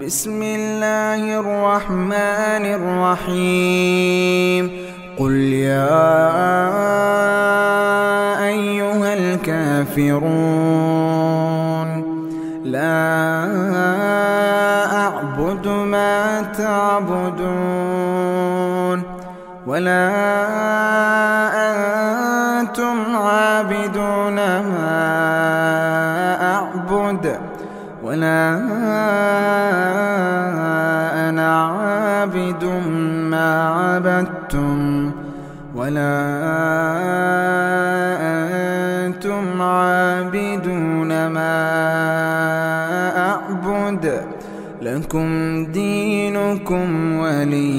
بسم الله الرحمن الرحيم قل يا أيها الكافرون لا أعبد ما تعبدون ولا أنتم عابدون ما أعبد ولا أنا عابد ما عبدتم ولا أنتم عابدون ما أعبد لكم دينكم ولي